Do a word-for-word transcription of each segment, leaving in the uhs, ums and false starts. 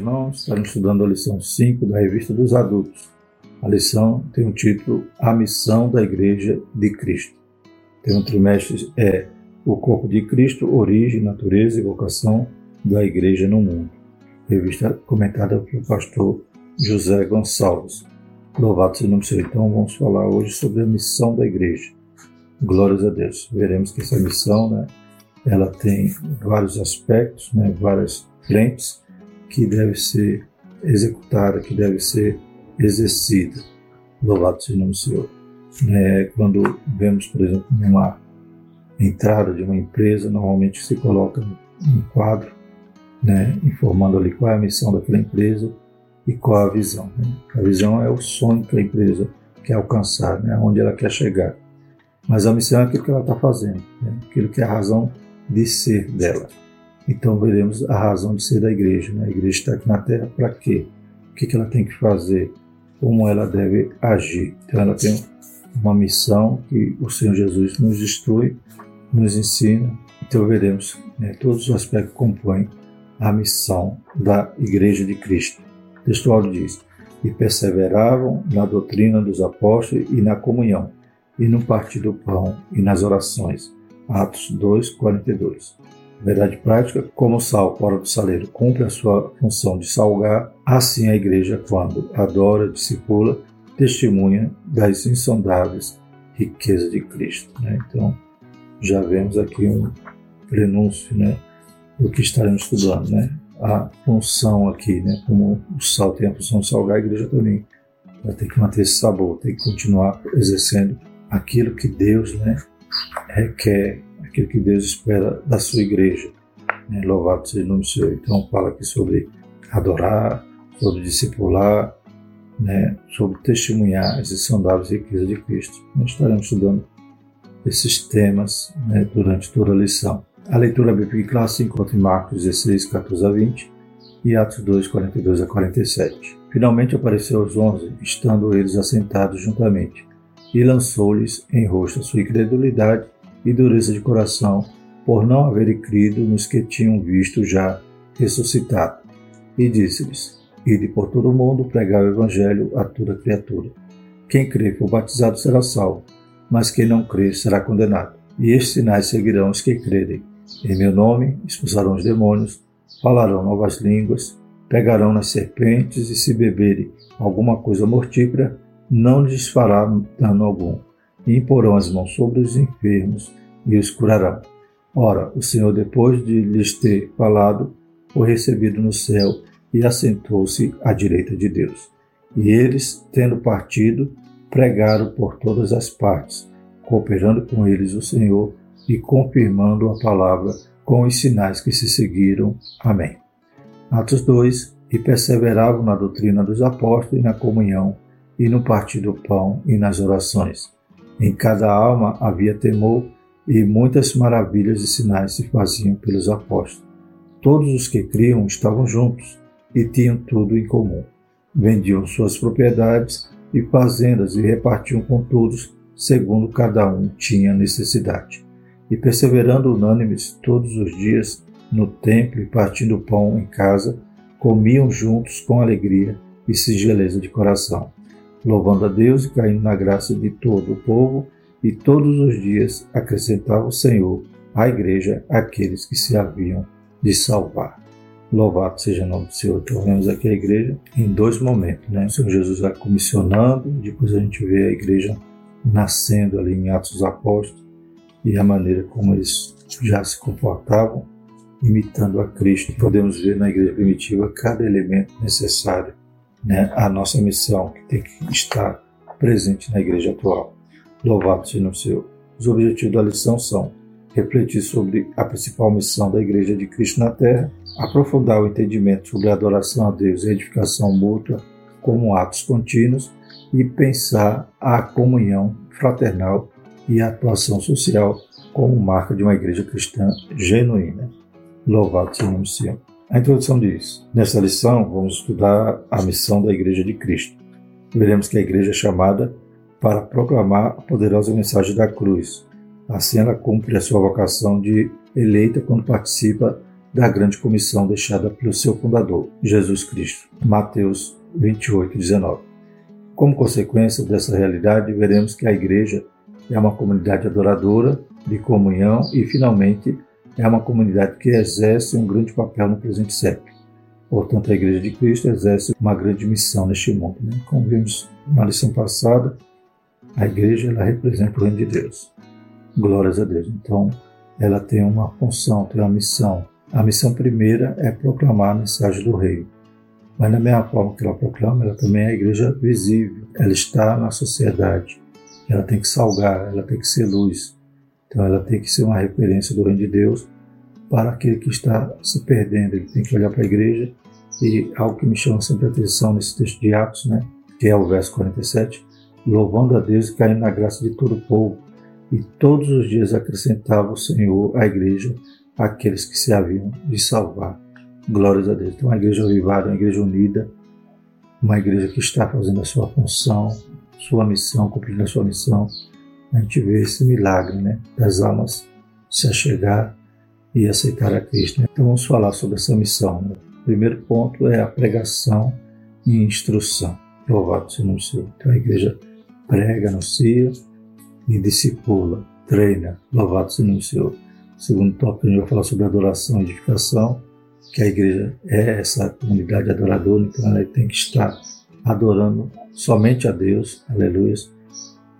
irmãos, estamos estudando a lição cinco da Revista dos Adultos. A lição tem o título A Missão da Igreja de Cristo. Tem um trimestre, é O Corpo de Cristo, Origem, Natureza e Vocação da Igreja no Mundo. Revista comentada pelo pastor José Gonçalves. Louvado seja o nome do Senhor. Então vamos falar hoje sobre a missão da igreja. Glórias a Deus. Veremos que essa missão, né, ela tem vários aspectos, né, várias frentes que deve ser executada, que deve ser exercida. Louvado seja o nome do Senhor. É, quando vemos, por exemplo, uma entrada de uma empresa, normalmente se coloca um quadro, né, informando ali qual é a missão daquela empresa e qual a visão, né? A visão é o sonho que a empresa quer alcançar, né, onde ela quer chegar. Mas a missão é aquilo que ela está fazendo, né, aquilo que é a razão de ser dela. Então veremos a razão de ser da igreja, né? A igreja está aqui na terra para quê? O que, que ela tem que fazer? Como ela deve agir? Então ela tem uma missão que o Senhor Jesus nos instrui, nos ensina. Então veremos, né, todos os aspectos que compõem a missão da Igreja de Cristo. O textual diz: e perseveravam na doutrina dos apóstolos e na comunhão, e no partir do pão e nas orações. Atos dois, quarenta e dois. Verdade prática: como o sal fora do saleiro cumpre a sua função de salgar, assim a igreja, quando adora, discipula, testemunha das insondáveis riquezas de Cristo, né? Então, já vemos aqui um prenúncio, né, do que estaremos estudando, né? A função aqui, né, como o sal tem a função de salgar, a igreja também vai ter que manter esse sabor, tem que continuar exercendo aquilo que Deus, né, requer, aquilo que Deus espera da sua igreja, né? Louvado seja o nome do Senhor. Então, fala aqui sobre adorar, sobre discipular, né, sobre testemunhar as insondáveis riquezas de Cristo. Nós estaremos estudando esses temas, né, durante toda a lição. A leitura bíblica clássica se encontra em Marcos dezesseis, catorze a vinte e Atos dois, quarenta e dois a quarenta e sete. Finalmente apareceu aos onze, estando eles assentados juntamente, e lançou-lhes em rosto a sua incredulidade e dureza de coração, por não haverem crido nos que tinham visto já ressuscitado. E disse-lhes: ide por todo o mundo pregar o evangelho a toda criatura. Quem crer e for batizado será salvo, mas quem não crer será condenado. E estes sinais seguirão os que crerem. Em meu nome expulsarão os demônios, falarão novas línguas, pegarão nas serpentes, e se beberem alguma coisa mortífera, não lhes fará dano algum. E imporão as mãos sobre os enfermos e os curarão. Ora, o Senhor, depois de lhes ter falado, foi recebido no céu e assentou-se à direita de Deus. E eles, tendo partido, pregaram por todas as partes, cooperando com eles o Senhor e confirmando a palavra com os sinais que se seguiram. Amém. Atos dois. E perseveravam na doutrina dos apóstolos e na comunhão, e no partir do pão e nas orações. Em cada alma havia temor, e muitas maravilhas e sinais se faziam pelos apóstolos. Todos os que criam estavam juntos e tinham tudo em comum. Vendiam suas propriedades e fazendas e repartiam com todos, segundo cada um tinha necessidade. E perseverando unânimes todos os dias no templo e partindo pão em casa, comiam juntos com alegria e singeleza de coração, louvando a Deus e caindo na graça de todo o povo, e todos os dias acrescentava o Senhor à igreja aqueles que se haviam de salvar. Louvado seja o nome do Senhor. Então vemos aqui a igreja em dois momentos, né? O Senhor Jesus vai comissionando, depois a gente vê a igreja nascendo ali em Atos dos Apóstolos e a maneira como eles já se comportavam, imitando a Cristo. Podemos ver na igreja primitiva cada elemento necessário, né, à nossa missão, que tem que estar presente na igreja atual. Louvado seja o nome do Senhor. Os objetivos da lição são: refletir sobre a principal missão da Igreja de Cristo na Terra, aprofundar o entendimento sobre a adoração a Deus e a edificação mútua como atos contínuos, e pensar a comunhão fraternal e a atuação social como marca de uma igreja cristã genuína. Louvado seja o nome do Senhor. A introdução diz: nesta lição vamos estudar a missão da Igreja de Cristo. Veremos que a igreja é chamada para proclamar a poderosa mensagem da cruz. Assim, ela cumpre a sua vocação de eleita quando participa da grande comissão deixada pelo seu fundador, Jesus Cristo. Mateus vinte e oito, dezenove. Como consequência dessa realidade, veremos que a igreja é uma comunidade adoradora, de comunhão e, finalmente, é uma comunidade que exerce um grande papel no presente século. Portanto, a Igreja de Cristo exerce uma grande missão neste mundo. Né? Como vimos na lição passada, a Igreja ela representa o reino de Deus. Glórias a Deus. Então, ela tem uma função, tem uma missão. A missão primeira é proclamar a mensagem do Reino. Mas, da mesma forma que ela proclama, ela também é a Igreja visível. Ela está na sociedade. Ela tem que salgar, ela tem que ser luz. Então, ela tem que ser uma referência do reino de Deus para aquele que está se perdendo. Ele tem que olhar para a igreja. E algo que me chama sempre a atenção nesse texto de Atos, né, que é o verso quarenta e sete, louvando a Deus e caindo na graça de todo o povo. E todos os dias acrescentava o Senhor à igreja aqueles que se haviam de salvar. Glórias a Deus. Então, uma igreja avivada, uma igreja unida, uma igreja que está fazendo a sua função, sua missão, cumprindo a sua missão. A gente vê esse milagre, né, das almas se achegar e aceitar a Cristo. Né? Então vamos falar sobre essa missão. Né? O primeiro ponto é a pregação e instrução. Louvado seja o nome do Senhor. Então a igreja prega, anuncia e discipula, treina. Louvado seja o nome do Senhor. O segundo tópico, a gente vai falar sobre adoração e edificação, que a igreja é essa comunidade adoradora, então ela tem que estar adorando somente a Deus. Aleluia.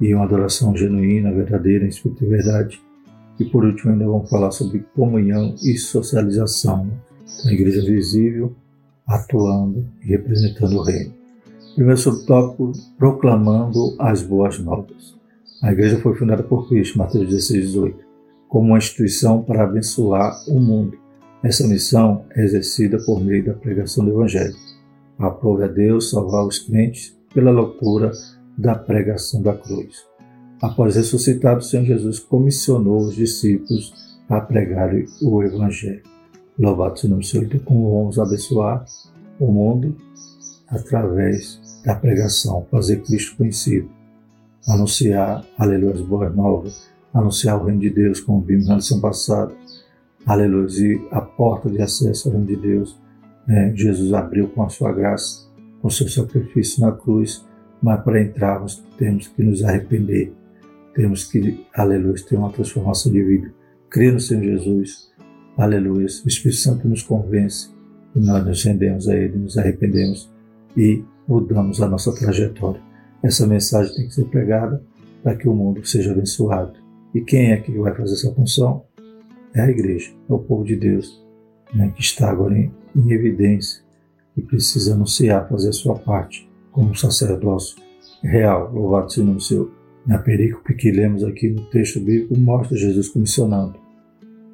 E uma adoração genuína, verdadeira, em espírito e verdade. E por último ainda vamos falar sobre comunhão e socialização. Né? Então, a igreja visível, atuando e representando o reino. Primeiro subtópico, proclamando as boas novas. A igreja foi fundada por Cristo, Mateus dezesseis, dezoito, como uma instituição para abençoar o mundo. Essa missão é exercida por meio da pregação do evangelho. Aprove a Deus salvar os crentes pela loucura da pregação da cruz. Após ressuscitado, o Senhor Jesus comissionou os discípulos a pregarem o Evangelho. Louvado seja o nome do Senhor, então, como vamos abençoar o mundo através da pregação, fazer Cristo conhecido, anunciar, aleluia, as boas novas, anunciar o reino de Deus, como vimos na lição passada, aleluia, e a porta de acesso ao reino de Deus, né? Jesus abriu com a sua graça, com o seu sacrifício na cruz, mas para entrarmos temos que nos arrepender, temos que, aleluia, ter uma transformação de vida, crer no Senhor Jesus, aleluia, o Espírito Santo nos convence, e nós nos rendemos a Ele, nos arrependemos e mudamos a nossa trajetória. Essa mensagem tem que ser pregada para que o mundo seja abençoado. E quem é que vai fazer essa função? É a igreja, é o povo de Deus, né, que está agora em, em evidência e precisa anunciar, fazer a sua parte, como sacerdócio real. Louvado seja o nome do Senhor. Na perícope que lemos aqui no texto bíblico, mostra Jesus comissionando.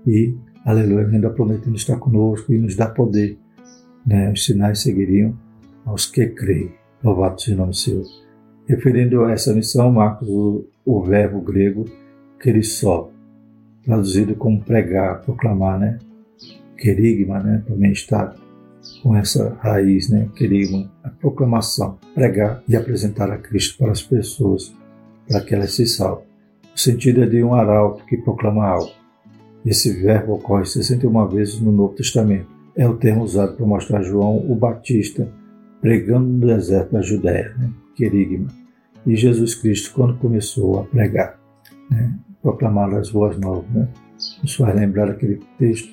E, aleluia, ainda prometendo estar conosco e nos dar poder. Né? Os sinais seguiriam aos que creem. Louvado seja o nome do Senhor. Referindo a essa missão, Marcos, o, o verbo grego, kerissó, traduzido como pregar, proclamar, né? Querigma, né? Também está com essa raiz, né, querigma, a proclamação, pregar e apresentar a Cristo para as pessoas, para que elas se salvem. O sentido é de um arauto que proclama algo. Esse verbo ocorre sessenta e uma vezes no Novo Testamento. É o termo usado para mostrar João o Batista pregando no deserto da Judéia, né, querigma, e Jesus Cristo quando começou a pregar, né, proclamar as boas novas. Né. Isso vai lembrar aquele texto,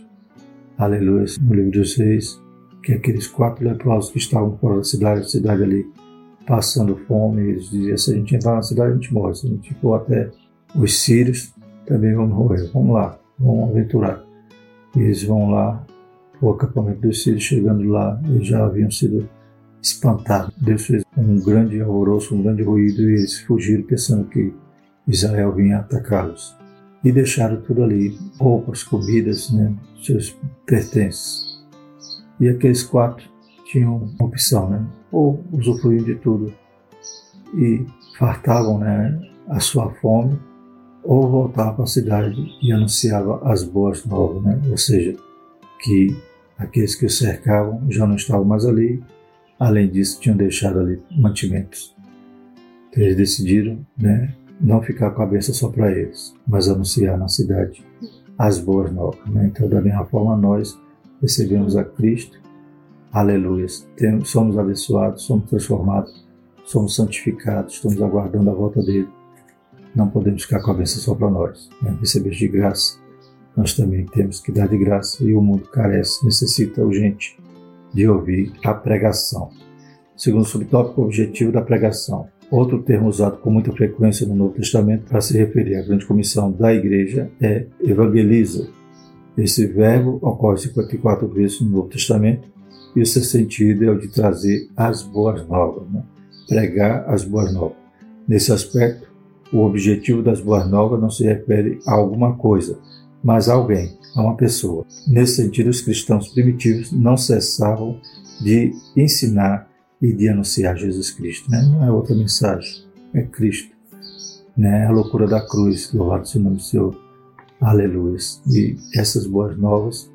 aleluia, no livro dos Reis, que aqueles quatro leprosos que estavam fora da cidade, a cidade ali, passando fome, eles diziam, se a gente entrar na cidade, a gente morre. Se a gente for até os sírios, também vamos morrer. Vamos lá, vamos aventurar. E eles vão lá para o acampamento dos sírios, chegando lá, eles já haviam sido espantados. Deus fez um grande alvoroço, um grande ruído, e eles fugiram pensando que Israel vinha atacá-los. E deixaram tudo ali, roupas, comidas, né, seus pertences. E aqueles quatro tinham uma opção, né? Ou usufruíam de tudo e fartavam, né, a sua fome, ou voltavam para a cidade e anunciavam as boas novas, né? Ou seja, que aqueles que o cercavam já não estavam mais ali, além disso tinham deixado ali mantimentos. Então eles decidiram, né, não ficar com a bênção só para eles, mas anunciar na cidade as boas novas, né? Então da mesma forma nós recebemos a Cristo. Aleluia! Temos, somos abençoados, somos transformados, somos santificados, estamos aguardando a volta dele. Não podemos ficar com a bênção só para nós. Né? Receber de graça, nós também temos que dar de graça, e o mundo carece, necessita urgente de ouvir a pregação. Segundo subtópico, o objetivo da pregação. Outro termo usado com muita frequência no Novo Testamento para se referir à grande comissão da igreja é evangeliza. Esse verbo ocorre cinquenta e quatro vezes no Novo Testamento e o seu sentido é o de trazer as boas novas, né? Pregar as boas novas. Nesse aspecto, o objetivo das boas novas não se refere a alguma coisa, mas a alguém, a uma pessoa. Nesse sentido, os cristãos primitivos não cessavam de ensinar e de anunciar Jesus Cristo, né? Não é outra mensagem, é Cristo, né? A loucura da cruz, louvado seja o nome do Senhor, aleluia. E essas boas novas,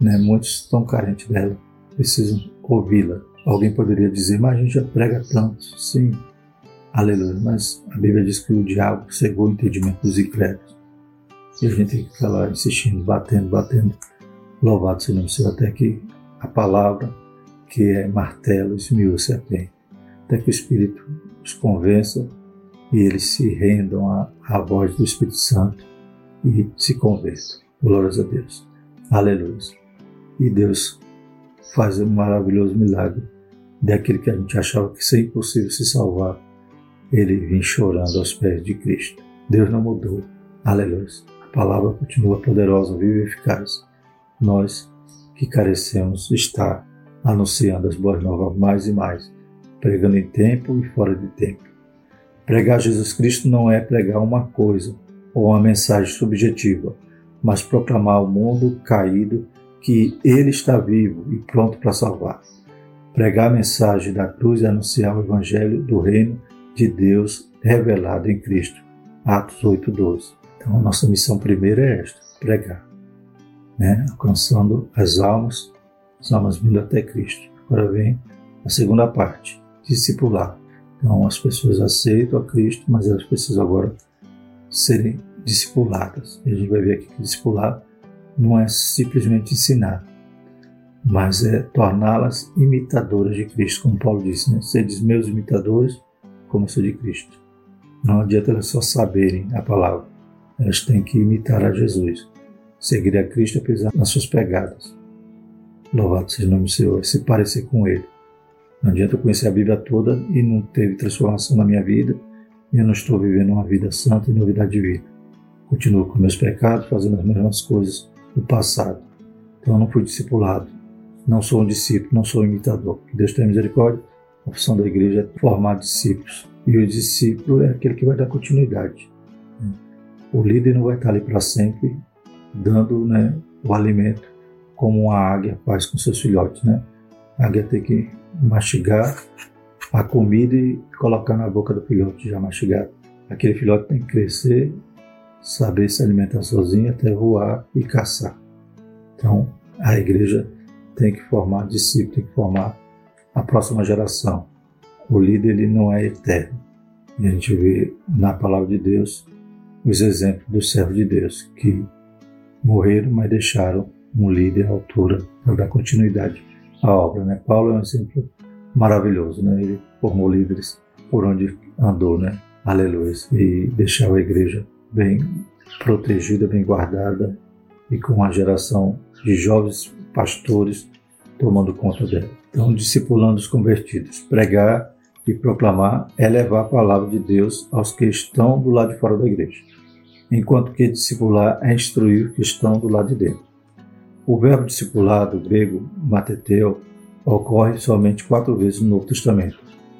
né? Muitos estão carentes dela, precisam ouvi-la. Alguém poderia dizer, mas a gente já prega tanto, sim, aleluia, mas a Bíblia diz que o diabo cegou o entendimento dos incrédulos, e a gente tem que ficar lá insistindo, batendo, batendo, louvado seja o nome do Senhor, até que a palavra, que é martelo, esmiúa, serpente, até que o Espírito os convença e eles se rendam à, à voz do Espírito Santo e se convertam. Glórias a Deus. Aleluia. E Deus faz um maravilhoso milagre daquele que a gente achava que seria impossível se salvar. Ele vem chorando aos pés de Cristo. Deus não mudou. Aleluia. A palavra continua poderosa, viva e eficaz. Nós que carecemos estar anunciando as boas novas mais e mais, pregando em tempo e fora de tempo. Pregar Jesus Cristo não é pregar uma coisa ou uma mensagem subjetiva, mas proclamar ao mundo caído que Ele está vivo e pronto para salvar. Pregar a mensagem da cruz é anunciar o Evangelho do Reino de Deus revelado em Cristo. Atos oito, doze. Então a nossa missão primeira é esta, pregar, né? Alcançando as almas, as almas vindo até Cristo. Agora vem a segunda parte, discipular. Então as pessoas aceitam a Cristo, mas elas precisam agora serem discipuladas. E a gente vai ver aqui que discipular não é simplesmente ensinar, mas é torná-las imitadoras de Cristo, como Paulo disse, né? Sedes meus imitadores, como sou de Cristo. Não adianta elas só saberem a palavra, elas têm que imitar a Jesus, seguir a Cristo apesar das suas pegadas. Louvado seja o nome do Senhor, é se parecer com Ele. Não adianta eu conhecer a Bíblia toda e não teve transformação na minha vida, e eu não estou vivendo uma vida santa e novidade de vida. Continuo com meus pecados, fazendo as mesmas coisas do passado. Então eu não fui discipulado, não sou um discípulo, não sou um imitador. Que Deus tenha misericórdia. A opção da igreja é formar discípulos. E o discípulo é aquele que vai dar continuidade. O líder não vai estar ali para sempre, dando, né, o alimento, como a águia faz com seus filhotes, né? A águia tem que mastigar a comida e colocar na boca do filhote já mastigado. Aquele filhote tem que crescer, saber se alimentar sozinho, até voar e caçar. Então, a igreja tem que formar discípulos, tem que formar a próxima geração. O líder, ele não é eterno. E a gente vê na palavra de Deus os exemplos dos servos de Deus, que morreram, mas deixaram um líder à altura para dar continuidade à obra, né? Paulo é um exemplo maravilhoso, né? Ele formou líderes por onde andou, né? Aleluia. E deixava a igreja bem protegida, bem guardada e com uma geração de jovens pastores tomando conta dela. Então, discipulando os convertidos, pregar e proclamar é levar a palavra de Deus aos que estão do lado de fora da igreja, enquanto que discipular é instruir os que estão do lado de dentro. O verbo discipular do grego mateteu ocorre somente quatro vezes no Novo Testamento,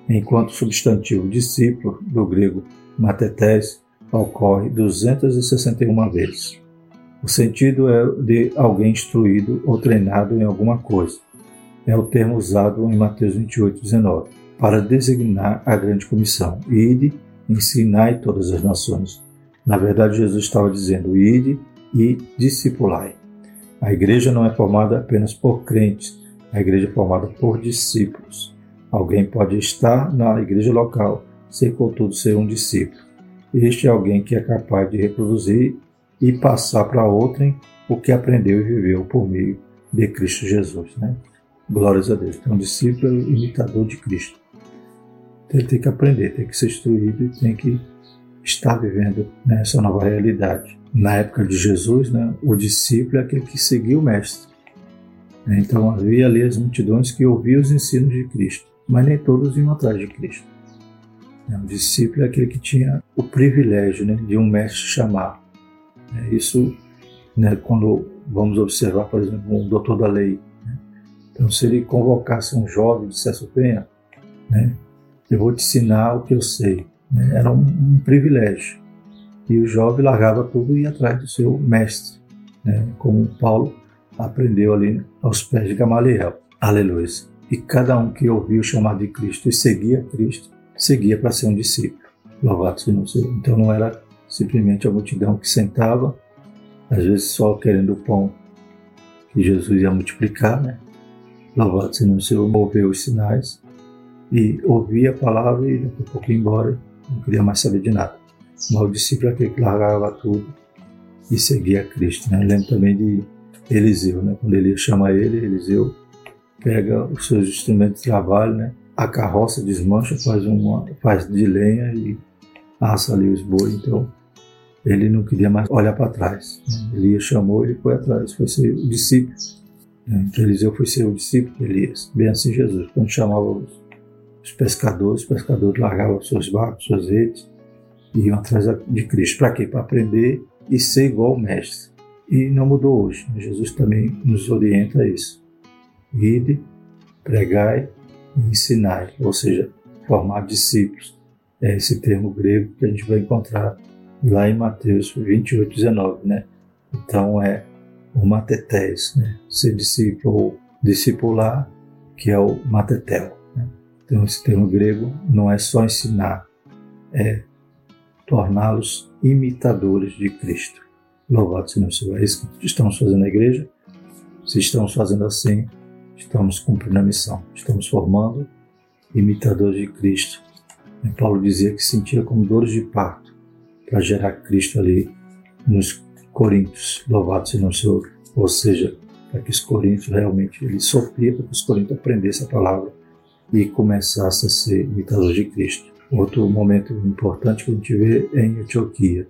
enquanto o substantivo discípulo do grego matetés ocorre duzentas e sessenta e uma vezes. O sentido é de alguém instruído ou treinado em alguma coisa. É o termo usado em Mateus vinte e oito, dezenove para designar a grande comissão. Ide, ensinai todas as nações. Na verdade, Jesus estava dizendo, ide e discipulai. A igreja não é formada apenas por crentes, a igreja é formada por discípulos. Alguém pode estar na igreja local, sem contudo ser um discípulo. Este é alguém que é capaz de reproduzir e passar para outrem o que aprendeu e viveu por meio de Cristo Jesus, né? Glórias a Deus. Então, o discípulo é o imitador de Cristo. Então, ele tem que aprender, tem que ser instruído e tem que estar vivendo, né, essa nova realidade. Na época de Jesus, né, o discípulo é aquele que seguia o mestre. Então, havia ali as multidões que ouviam os ensinos de Cristo, mas nem todos iam atrás de Cristo. O discípulo é aquele que tinha o privilégio, né, de um mestre chamar. Isso, né, quando vamos observar, por exemplo, um doutor da lei. Né? Então, se ele convocasse um jovem e dissesse: venha, né, eu vou te ensinar o que eu sei. Né? Era um, um privilégio. E o jovem largava tudo e ia atrás do seu mestre, né? Como Paulo aprendeu ali aos pés de Gamaliel. Aleluia! E cada um que ouviu o chamado de Cristo e seguia Cristo, seguia para ser um discípulo. Louvado seja o Senhor. Então não era simplesmente a multidão que sentava, às vezes só querendo o pão que Jesus ia multiplicar, né? Louvado seja o Senhor, moveu os sinais e ouvia a palavra e daqui a pouco ia embora, não queria mais saber de nada. Mas o discípulo é aquele que largava tudo e seguia Cristo, né? Eu lembro também de Eliseu, né? Quando ele chama ele, Eliseu pega os seus instrumentos de trabalho, né? A carroça desmancha, faz uma faz de lenha e assa ali os bois. Então, ele não queria mais olhar para trás. Né? Elias chamou, ele foi atrás, foi ser o discípulo. Né? Então, Eliseu foi ser o discípulo de Elias. Bem assim Jesus, quando chamava os, os pescadores, os pescadores largavam seus barcos, suas redes e iam atrás de Cristo. Para quê? Para aprender e ser igual ao mestre. E não mudou hoje. Né? Jesus também nos orienta a isso. Ide, pregai, ensinar, ou seja, formar discípulos. É esse termo grego que a gente vai encontrar lá em Mateus vinte e oito, dezenove, né? Então é o matetés, né? Ser discípulo ou discipular, que é o matetel, né? Então esse termo grego não é só ensinar, é torná-los imitadores de Cristo. Louvado seja o Senhor. É isso que estamos fazendo na igreja. Se estamos fazendo assim, estamos cumprindo a missão, estamos formando imitadores de Cristo. E Paulo dizia que sentia como dores de parto para gerar Cristo ali nos Coríntios, louvado seja o Senhor. Ou seja, para que os Coríntios realmente, ele sofria para que os Coríntios aprendessem a palavra e começassem a ser imitadores de Cristo. Outro momento importante que a gente vê é em Antioquia,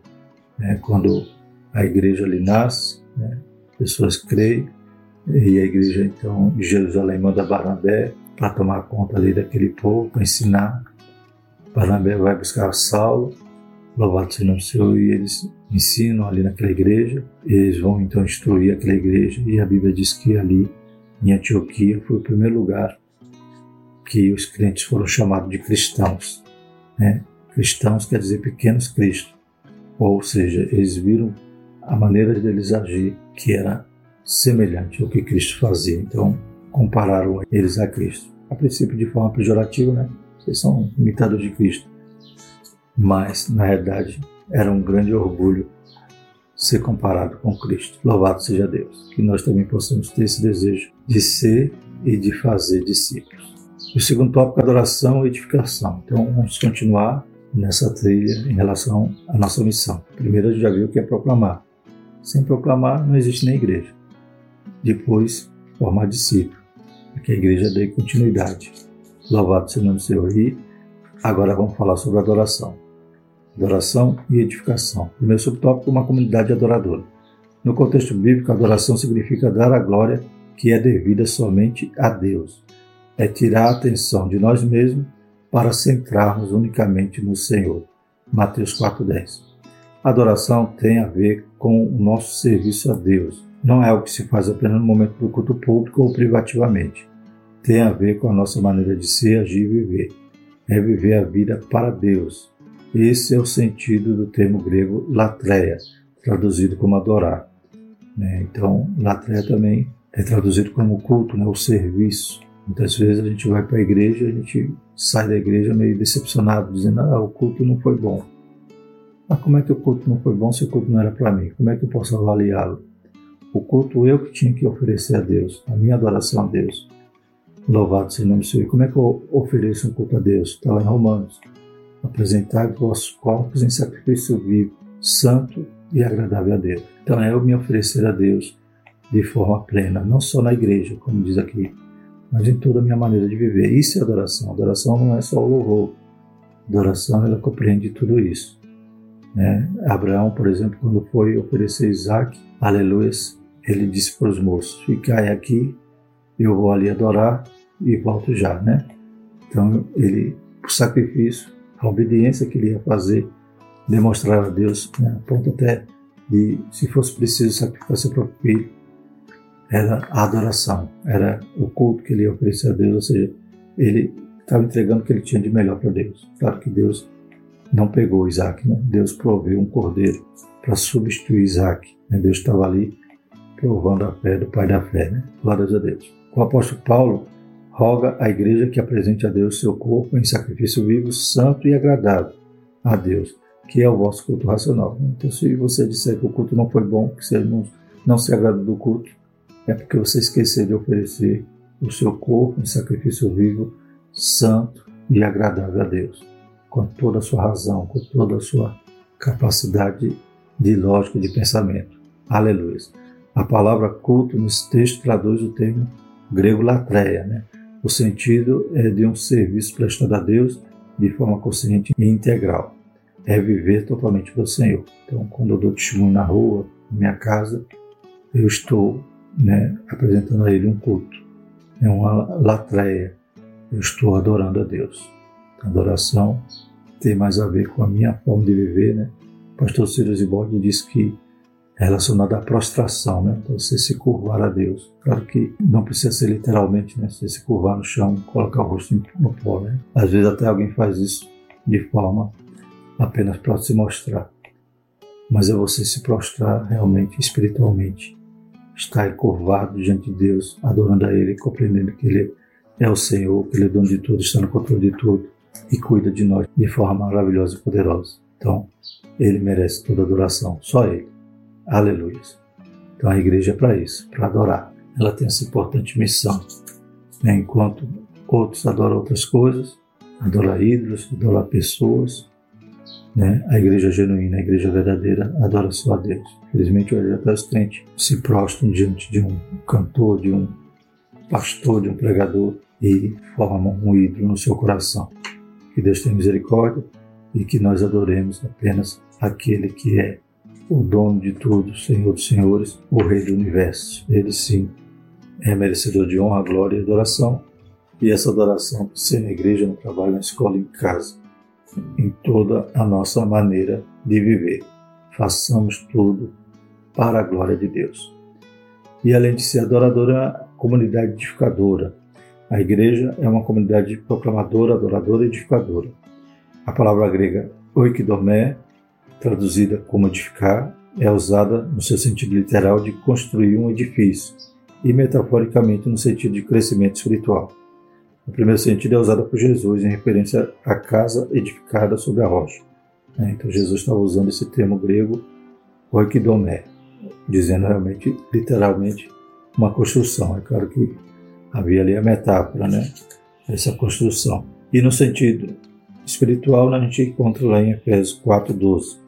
né? Quando a igreja ali nasce, né? Pessoas creem, e a igreja, então, de Jerusalém manda Barnabé para tomar conta ali daquele povo, para ensinar. Barnabé vai buscar Saulo, louvado seja o Senhor, e eles ensinam ali naquela igreja. Eles vão, então, instruir aquela igreja. E a Bíblia diz que ali, em Antioquia, foi o primeiro lugar que os crentes foram chamados de cristãos. Né? Cristãos quer dizer pequenos cristos. Ou seja, eles viram a maneira deles agir, que era semelhante ao que Cristo fazia. Então, compararam eles a Cristo. A princípio, de forma pejorativa, né? Vocês são imitadores de Cristo. Mas, na realidade, era um grande orgulho ser comparado com Cristo. Louvado seja Deus. Que nós também possamos ter esse desejo de ser e de fazer discípulos. O segundo tópico é adoração e edificação. Então, vamos continuar nessa trilha em relação à nossa missão. Primeiro, a gente já viu que é proclamar. Sem proclamar, não existe nem igreja. Depois, formar discípulos, para que a igreja dê continuidade. Louvado seja o nome do Senhor. E agora vamos falar sobre adoração. Adoração e edificação. Primeiro subtópico, uma comunidade adoradora. No contexto bíblico, adoração significa dar a glória que é devida somente a Deus. É tirar a atenção de nós mesmos para centrarmos unicamente no Senhor. Mateus quatro, dez. Adoração tem a ver com o nosso serviço a Deus. Não é o que se faz apenas no momento do culto público ou privativamente. Tem a ver com a nossa maneira de ser, agir e viver. É viver a vida para Deus. Esse é o sentido do termo grego latreia, traduzido como adorar. Então, latreia também é traduzido como culto, né? O serviço. Muitas vezes a gente vai para a igreja, a gente sai da igreja meio decepcionado, dizendo: ah, o culto não foi bom. Mas como é que o culto não foi bom se o culto não era para mim? Como é que eu posso avaliá-lo? O culto eu que tinha que oferecer a Deus, a minha adoração a Deus. Louvado seja o nome do Senhor. E como é que eu ofereço um culto a Deus? Está lá em Romanos. Apresentai os vossos corpos em sacrifício vivo, santo e agradável a Deus. Então é eu me oferecer a Deus de forma plena, não só na igreja, como diz aqui, mas em toda a minha maneira de viver. Isso é adoração. Adoração não é só o louvor. Adoração, ela compreende tudo isso, né? Abraão, por exemplo, quando foi oferecer Isaac, aleluia, ele disse para os moços: ficai aqui, eu vou ali adorar e volto já, né? Então, ele, o sacrifício, a obediência que ele ia fazer, demonstrar a Deus, né? A ponto até de, se fosse preciso, sacrificar seu próprio filho. Era a adoração, era o culto que ele ia oferecer a Deus, ou seja, ele estava entregando o que ele tinha de melhor para Deus. Claro que Deus não pegou Isaac, né? Deus proveu um cordeiro para substituir Isaac, né? Deus estava ali provando a fé do pai da fé, né? Glórias a Deus. O apóstolo Paulo roga à igreja que apresente a Deus seu corpo em sacrifício vivo, santo e agradável a Deus, que é o vosso culto racional. Então, se você disser que o culto não foi bom, que você não, não se agrada do culto, é porque você esqueceu de oferecer o seu corpo em sacrifício vivo, santo e agradável a Deus, com toda a sua razão, com toda a sua capacidade de lógica, de pensamento. Aleluia. A palavra culto nesse texto traduz o termo grego latreia, né? O sentido é de um serviço prestado a Deus de forma consciente e integral. É viver totalmente para o Senhor. Então, quando eu dou testemunho na rua, na minha casa, eu estou, né, apresentando a Ele um culto. É uma latreia. Eu estou adorando a Deus. A adoração tem mais a ver com a minha forma de viver, né? O pastor Silas Daniel diz que é relacionado à prostração, né? Então, você se curvar a Deus. Claro que não precisa ser literalmente, né? Você se curvar no chão, colocar o rosto no pó, né? Às vezes até alguém faz isso de forma apenas para se mostrar. Mas é você se prostrar realmente, espiritualmente. Estar curvado diante de Deus, adorando a Ele, compreendendo que Ele é o Senhor, que Ele é dono de tudo, está no controle de tudo e cuida de nós de forma maravilhosa e poderosa. Então, Ele merece toda adoração, só Ele. Aleluia. Então a igreja é para isso, para adorar. Ela tem essa importante missão, né? Enquanto outros adoram outras coisas, adoram ídolos, adoram pessoas, né? A igreja genuína, a igreja verdadeira, adora só a Deus. Infelizmente hoje até os crentes se prostram diante de um cantor, de um pastor, de um pregador e formam um ídolo no seu coração. Que Deus tenha misericórdia e que nós adoremos apenas aquele que é o dono de tudo, Senhor dos senhores, o Rei do universo. Ele sim é merecedor de honra, glória e adoração. E essa adoração ser na igreja, no trabalho, na escola, em casa, em toda a nossa maneira de viver. Façamos tudo para a glória de Deus. E além de ser adoradora, é uma comunidade edificadora. A igreja é uma comunidade proclamadora, adoradora e edificadora. A palavra grega oikidomé, traduzida como edificar, é usada no seu sentido literal de construir um edifício e metaforicamente no sentido de crescimento espiritual. O primeiro sentido é usada por Jesus em referência à casa edificada sobre a rocha. Então Jesus estava usando esse termo grego oikidomé, dizendo realmente, literalmente, uma construção. É claro que havia ali a metáfora, né? Essa construção. E no sentido espiritual, a gente encontra lá em Efésios quatro doze.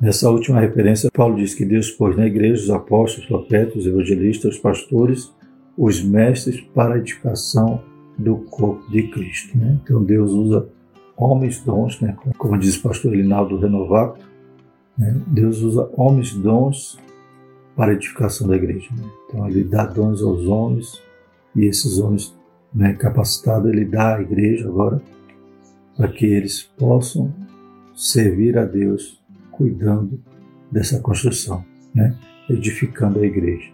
Nessa última referência, Paulo diz que Deus pôs na igreja os apóstolos, os profetas, os evangelistas, os pastores, os mestres para a edificação do corpo de Cristo, né? Então Deus usa homens dons, né? Como diz o pastor Linaldo Renovato, né? Deus usa homens dons para a edificação da igreja, né? Então Ele dá dons aos homens e esses homens, né, capacitados, Ele dá à igreja agora para que eles possam servir a Deus cuidando dessa construção, né? Edificando a igreja.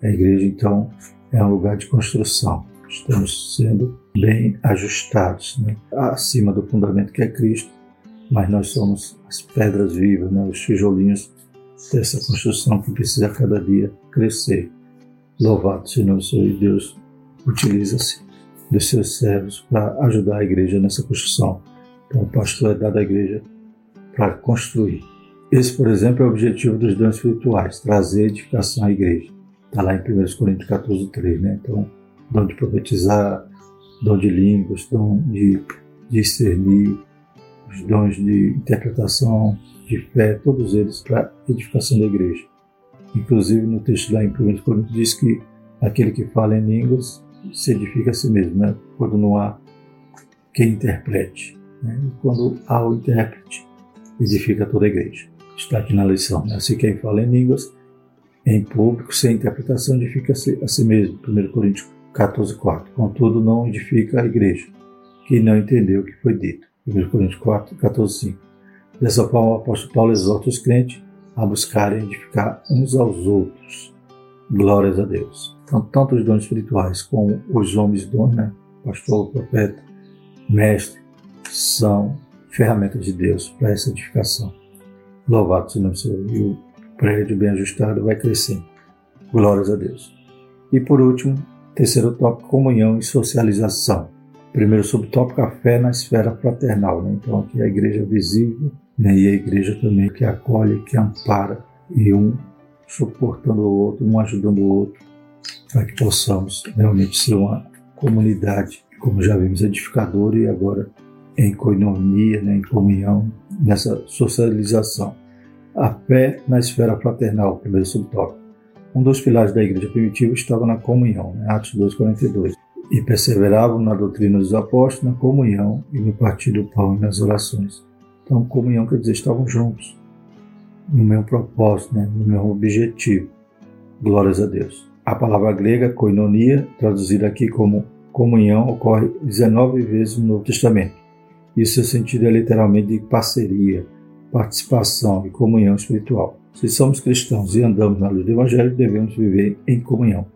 A igreja, então, é um lugar de construção. Estamos sendo bem ajustados, né? Acima do fundamento que é Cristo, mas nós somos as pedras vivas, né? Os tijolinhos dessa construção que precisa cada dia crescer. Louvado seja o nome do Senhor. Deus utiliza-se dos seus servos para ajudar a igreja nessa construção. Então, o pastor é dado à igreja para construir. Esse, por exemplo, é o objetivo dos dons espirituais, trazer edificação à igreja. Está lá em primeiro Coríntios catorze, três, né? Então, dom de profetizar, dom de línguas, dom de discernir, os dons de interpretação, de fé, todos eles para edificação da igreja. Inclusive no texto lá em primeira Coríntios diz que aquele que fala em línguas se edifica a si mesmo, né? Quando não há quem interprete, né? E quando há o intérprete, edifica toda a igreja. Está aqui na lição, né? Se quem fala em línguas, em público, sem interpretação, edifica-se a si mesmo, primeira Coríntios catorze, quatro. Contudo, não edifica a igreja, que não entendeu o que foi dito, primeira Coríntios quatro, catorze, cinco. Dessa forma, o apóstolo Paulo exorta os crentes a buscarem edificar uns aos outros. Glórias a Deus. Então, tanto os dons espirituais como os homens dons, né? Pastor, profeta, mestre, são ferramentas de Deus para essa edificação. Louvado seja o nome do Senhor. E o prédio bem ajustado vai crescendo. Glórias a Deus. E por último, terceiro tópico, comunhão e socialização. Primeiro subtópico, a fé na esfera fraternal, né? Então aqui a igreja visível, né? E a igreja também que acolhe, que ampara, e um suportando o outro, um ajudando o outro, para que possamos realmente ser uma comunidade, como já vimos, edificadora, e agora em coinonia, né? Em comunhão, nessa socialização. A fé na esfera fraternal, primeiro subtópico. Um dos pilares da igreja primitiva estava na comunhão, né? Atos dois, quarenta e dois. E perseveravam na doutrina dos apóstolos, na comunhão e no partir do pão e nas orações. Então, comunhão quer dizer, estavam juntos, no mesmo propósito, né? No mesmo objetivo. Glórias a Deus. A palavra grega, koinonia, traduzida aqui como comunhão, ocorre dezenove vezes no Novo Testamento. E seu sentido é literalmente de parceria, participação e comunhão espiritual. Se somos cristãos e andamos na luz do Evangelho, devemos viver em comunhão.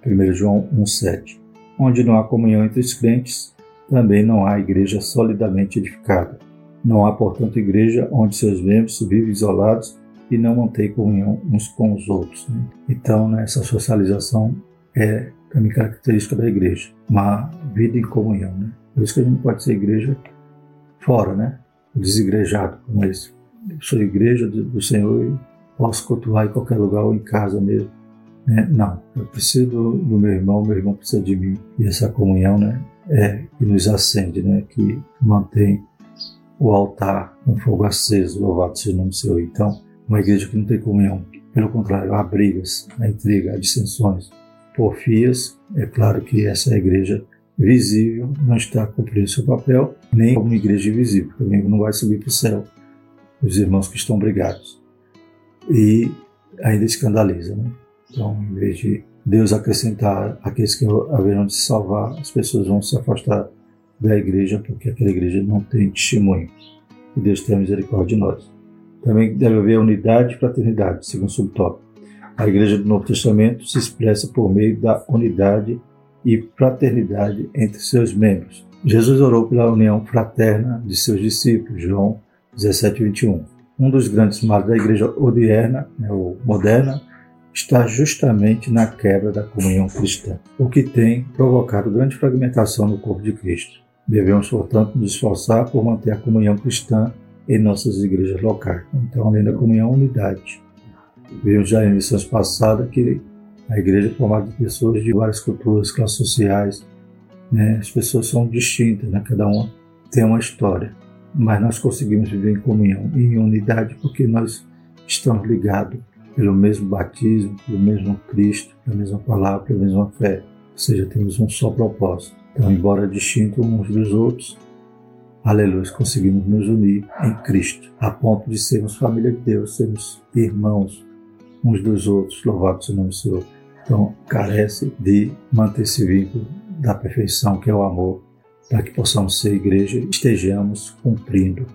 primeira João um, sete. Onde não há comunhão entre os crentes, também não há igreja solidamente edificada. Não há, portanto, igreja onde seus membros vivem isolados e não mantêm comunhão uns com os outros, né? Então, né, essa socialização é também característica da igreja, uma vida em comunhão, né? Por isso que a gente pode ser igreja fora, né? Desigrejado, como esse. Eu sou igreja do Senhor e posso cultuar em qualquer lugar ou em casa mesmo. Não, eu preciso do meu irmão, meu irmão precisa de mim. E essa comunhão, né, é que nos acende, né, que mantém o altar com fogo aceso, louvado seja o nome do Senhor. Então, uma igreja que não tem comunhão, pelo contrário, há brigas, há intriga, há dissensões, porfias. É claro que essa igreja visível não está cumprindo seu papel, nem como igreja invisível, também não vai subir para o céu os irmãos que estão brigados. E ainda escandaliza, né? Então, em vez de Deus acrescentar aqueles que haverão de se salvar, as pessoas vão se afastar da igreja, porque aquela igreja não tem testemunho. E Deus tenha misericórdia de nós. Também deve haver unidade e fraternidade, segundo subtópico. A igreja do Novo Testamento se expressa por meio da unidade e fraternidade entre seus membros. Jesus orou pela união fraterna de seus discípulos, João dezessete, vinte e um. Um dos grandes males da igreja odierna, né, ou moderna, está justamente na quebra da comunhão cristã, o que tem provocado grande fragmentação no corpo de Cristo. Devemos, portanto, nos esforçar por manter a comunhão cristã em nossas igrejas locais. Então, além da comunhão, unidade. Vimos já em lições passadas que a igreja é formada de pessoas de várias culturas, classes sociais, né? As pessoas são distintas, né? Cada uma tem uma história, mas nós conseguimos viver em comunhão e em unidade porque nós estamos ligados pelo mesmo batismo, pelo mesmo Cristo, pela mesma palavra, pela mesma fé. Ou seja, temos um só propósito. Então, embora distintos uns dos outros, aleluia, conseguimos nos unir em Cristo, a ponto de sermos família de Deus, sermos irmãos uns dos outros, louvado seja o nome do Senhor. Então, carece de manter esse vínculo da perfeição, que é o amor, para que possamos ser igreja e estejamos cumprindo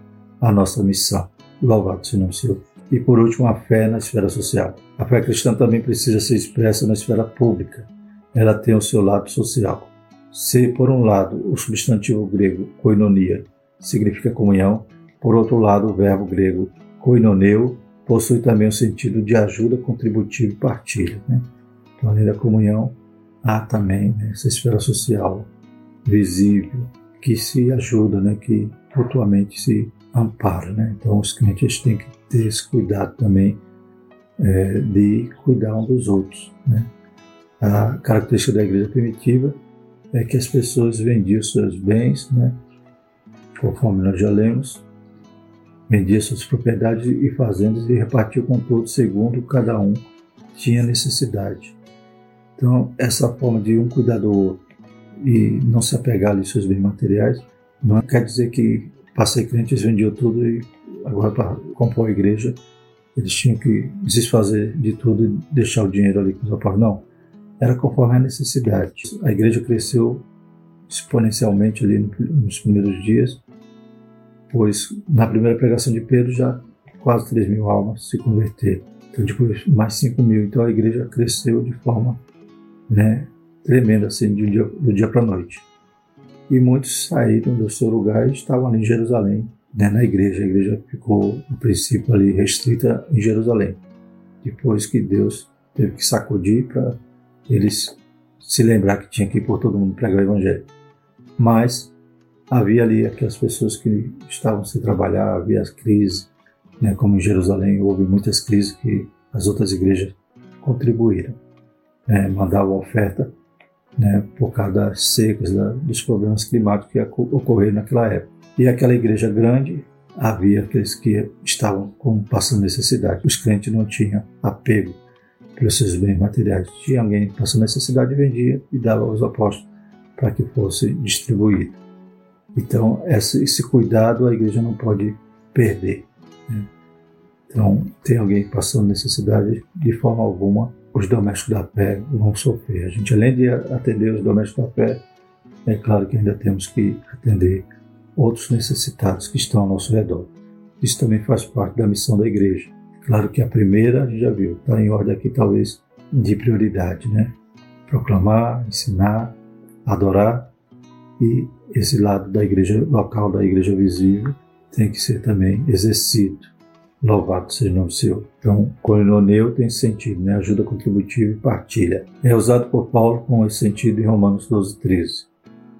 a nossa missão. Louvado seja o nome do Senhor. E, por último, a fé na esfera social. A fé cristã também precisa ser expressa na esfera pública. Ela tem o seu lado social. Se, por um lado, o substantivo grego koinonia significa comunhão, por outro lado, o verbo grego koinoneu possui também o sentido de ajuda, contributiva e partilha, né? Então, além da comunhão, há também, né, essa esfera social visível que se ajuda, né, que mutuamente se ampara, né? Então, os crentes têm que ter esse cuidado também, é, de cuidar um dos outros, né? A característica da igreja primitiva é que as pessoas vendiam seus bens, né? Conforme nós já lemos, vendiam suas propriedades e fazendas e repartiam com todos segundo cada um tinha necessidade. Então, essa forma de um cuidar do outro e não se apegar aos seus bens materiais, não quer dizer que passei crentes, vendiam tudo e agora para comprar a igreja eles tinham que desfazer de tudo e deixar o dinheiro ali com os rapazes. Não, era conforme a necessidade. A igreja cresceu exponencialmente ali nos primeiros dias, pois na primeira pregação de Pedro já quase três mil almas se converteram. Então depois mais cinco mil. Então a igreja cresceu de forma, né, tremenda, assim, de um dia, do dia para a noite. E muitos saíram do seu lugar e estavam ali em Jerusalém, né, na igreja. A igreja ficou, no princípio, ali restrita em Jerusalém. Depois que Deus teve que sacudir para eles se lembrar que tinha que ir por todo mundo pregar o evangelho. Mas havia ali aquelas pessoas que estavam sem trabalhar, havia as crises, né, como em Jerusalém houve muitas crises que as outras igrejas contribuíram, né, mandavam oferta, né, por causa das secas, da, dos problemas climáticos que ocorreram naquela época. E aquela igreja grande, havia aqueles que estavam com, passando necessidade. Os crentes não tinham apego pelos seus bens materiais. Tinha alguém passando necessidade, vendia e dava aos apóstolos para que fosse distribuído. Então, esse, esse cuidado a igreja não pode perder, né? Então, tem alguém passando necessidade, de forma alguma os domésticos da fé vão sofrer. A gente, além de atender os domésticos da fé, é claro que ainda temos que atender outros necessitados que estão ao nosso redor. Isso também faz parte da missão da igreja. Claro que a primeira, a gente já viu, está em ordem aqui, talvez, de prioridade, né? Proclamar, ensinar, adorar, e esse lado da igreja local, da igreja visível, tem que ser também exercido. Louvado seja o nome do Senhor. Então, coinoneu tem sentido, né? Ajuda contributiva e partilha. É usado por Paulo com esse sentido em Romanos doze, treze.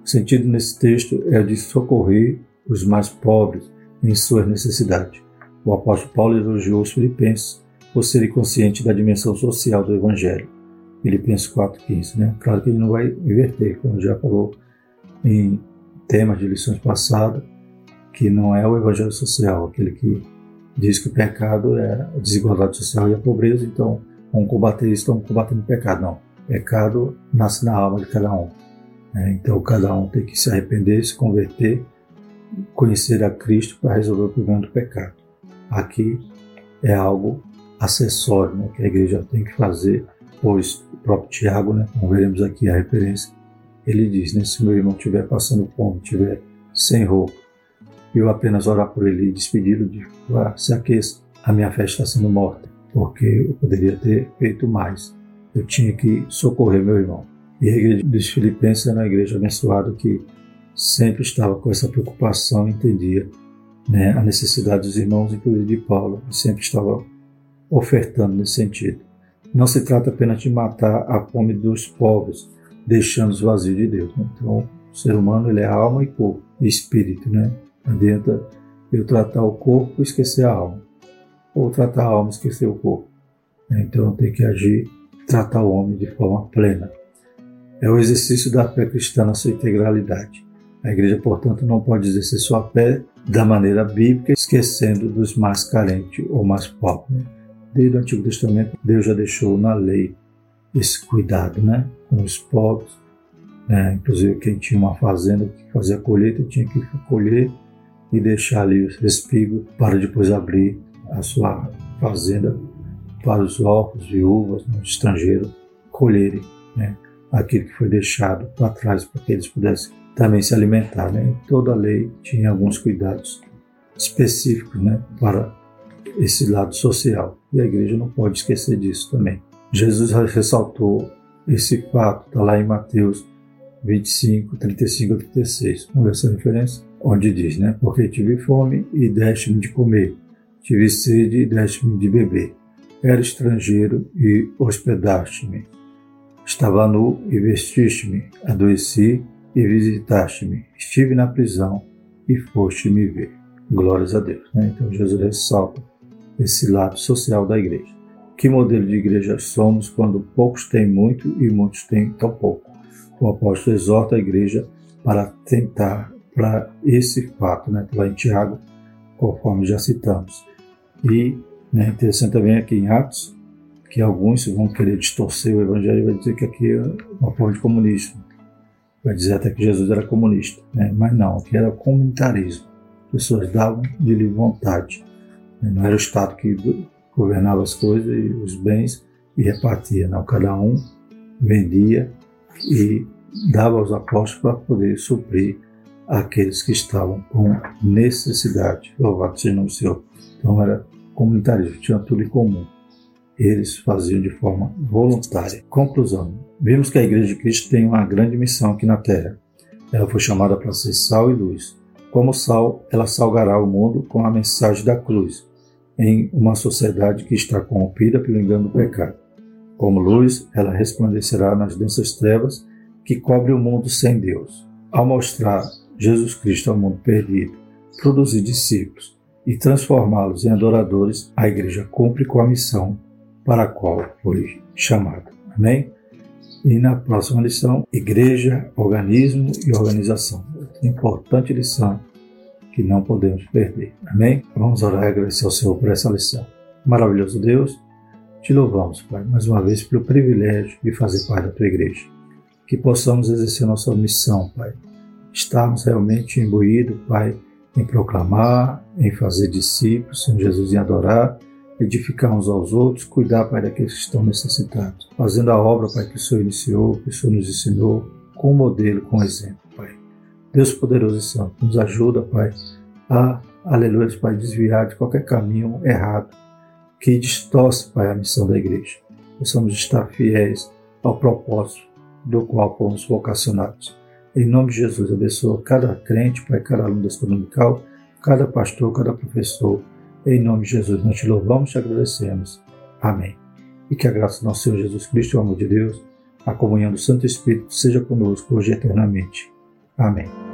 O sentido nesse texto é de socorrer os mais pobres em suas necessidades. O apóstolo Paulo elogiou os filipenses por serem conscientes da dimensão social do evangelho. Filipenses quatro, quinze, né? Claro que ele não vai inverter, como já falou em temas de lições passadas, que não é o evangelho social, aquele que diz que o pecado é a desigualdade social e a pobreza, então vamos combater isso, estamos combatendo o pecado. Não, o pecado nasce na alma de cada um, né? Então cada um tem que se arrepender, se converter, conhecer a Cristo para resolver o problema do pecado. Aqui é algo acessório, né, que a igreja tem que fazer, pois o próprio Tiago, né, como veremos aqui a referência, ele diz, né, se meu irmão estiver passando fome, estiver sem roupa, eu apenas orar por ele e despedi-lo de ah, se aqueça, a minha fé está sendo morta, porque eu poderia ter feito mais. Eu tinha que socorrer meu irmão. E a igreja dos Filipenses era uma igreja abençoada que sempre estava com essa preocupação, entendia, né, a necessidade dos irmãos, inclusive de Paulo, e sempre estava ofertando nesse sentido. Não se trata apenas de matar a fome dos pobres, deixando-os vazios de Deus, né? Então, o ser humano, ele é alma e corpo e espírito, né? Adianta eu tratar o corpo e esquecer a alma, ou tratar a alma e esquecer o corpo. Então tem que agir, tratar o homem de forma plena. É o exercício da fé cristã na sua integralidade. A igreja, portanto, não pode exercer sua fé da maneira bíblica, esquecendo dos mais carentes ou mais pobres. Desde o Antigo Testamento, Deus já deixou na lei esse cuidado, né, com os pobres, né? Inclusive quem tinha uma fazenda que fazia colheita tinha que colher e deixar ali o respiro para depois abrir a sua fazenda para os órfãos, viúvas, estrangeiros colherem, né, aquilo que foi deixado para trás, para que eles pudessem também se alimentar, né? Toda a lei tinha alguns cuidados específicos, né, para esse lado social, e a igreja não pode esquecer disso também. Jesus ressaltou esse fato, está lá em Mateus vinte e cinco, trinta e cinco a trinta e seis, vamos ver essa referência, onde diz, né, porque tive fome e deste-me de comer, tive sede e deste-me de beber, era estrangeiro e hospedaste-me, estava nu e vestiste-me, adoeci e visitaste-me, estive na prisão e foste me ver. Glórias a Deus, né? Então Jesus ressalta esse lado social da igreja. Que modelo de igreja somos quando poucos têm muito e muitos têm tão pouco? O apóstolo exorta a igreja para tentar para esse fato, né, lá em Tiago, conforme já citamos. E, né, interessante também aqui em Atos que alguns vão querer distorcer o evangelho e vai dizer que aqui é uma porra de comunista. Vai dizer até que Jesus era comunista, né? Mas não, aqui era comunitarismo. Pessoas davam de livre vontade. Não era o Estado que governava as coisas e os bens e repartia. Não, cada um vendia e dava aos apóstolos para poder suprir aqueles que estavam com necessidade. Louvado seja o nome do Senhor. Então era comunitarismo, tinha tudo em comum. Eles faziam de forma voluntária. Conclusão. Vimos que a Igreja de Cristo tem uma grande missão aqui na Terra. Ela foi chamada para ser sal e luz. Como sal, ela salgará o mundo com a mensagem da cruz, em uma sociedade que está corrompida pelo engano do pecado. Como luz, ela resplandecerá nas densas trevas que cobre o mundo sem Deus. Ao mostrar Jesus Cristo ao mundo perdido, produzir discípulos e transformá-los em adoradores, a Igreja cumpre com a missão para a qual foi chamada. Amém? E na próxima lição, Igreja, Organismo e Organização. Importante lição que não podemos perder. Amém? Vamos orar e agradecer ao Senhor por essa lição. Maravilhoso Deus, te louvamos, Pai, mais uma vez pelo privilégio de fazer parte da Tua Igreja. Que possamos exercer nossa missão, Pai. Estarmos realmente imbuídos, Pai, em proclamar, em fazer discípulos, Senhor Jesus, em adorar, edificar uns aos outros, cuidar, Pai, daqueles que estão necessitados, fazendo a obra, Pai, que o Senhor iniciou, que o Senhor nos ensinou, com modelo, com exemplo, Pai. Deus poderoso e santo, nos ajuda, Pai, a, aleluia, Pai, desviar de qualquer caminho errado que distorce, Pai, a missão da Igreja. Possamos estar fiéis ao propósito do qual fomos vocacionados. Em nome de Jesus, abençoa cada crente, Pai, cada aluno da escola dominical, cada pastor, cada professor. Em nome de Jesus, nós te louvamos e te agradecemos. Amém. E que a graça do nosso Senhor Jesus Cristo, o amor de Deus, a comunhão do Santo Espírito seja conosco hoje e eternamente. Amém.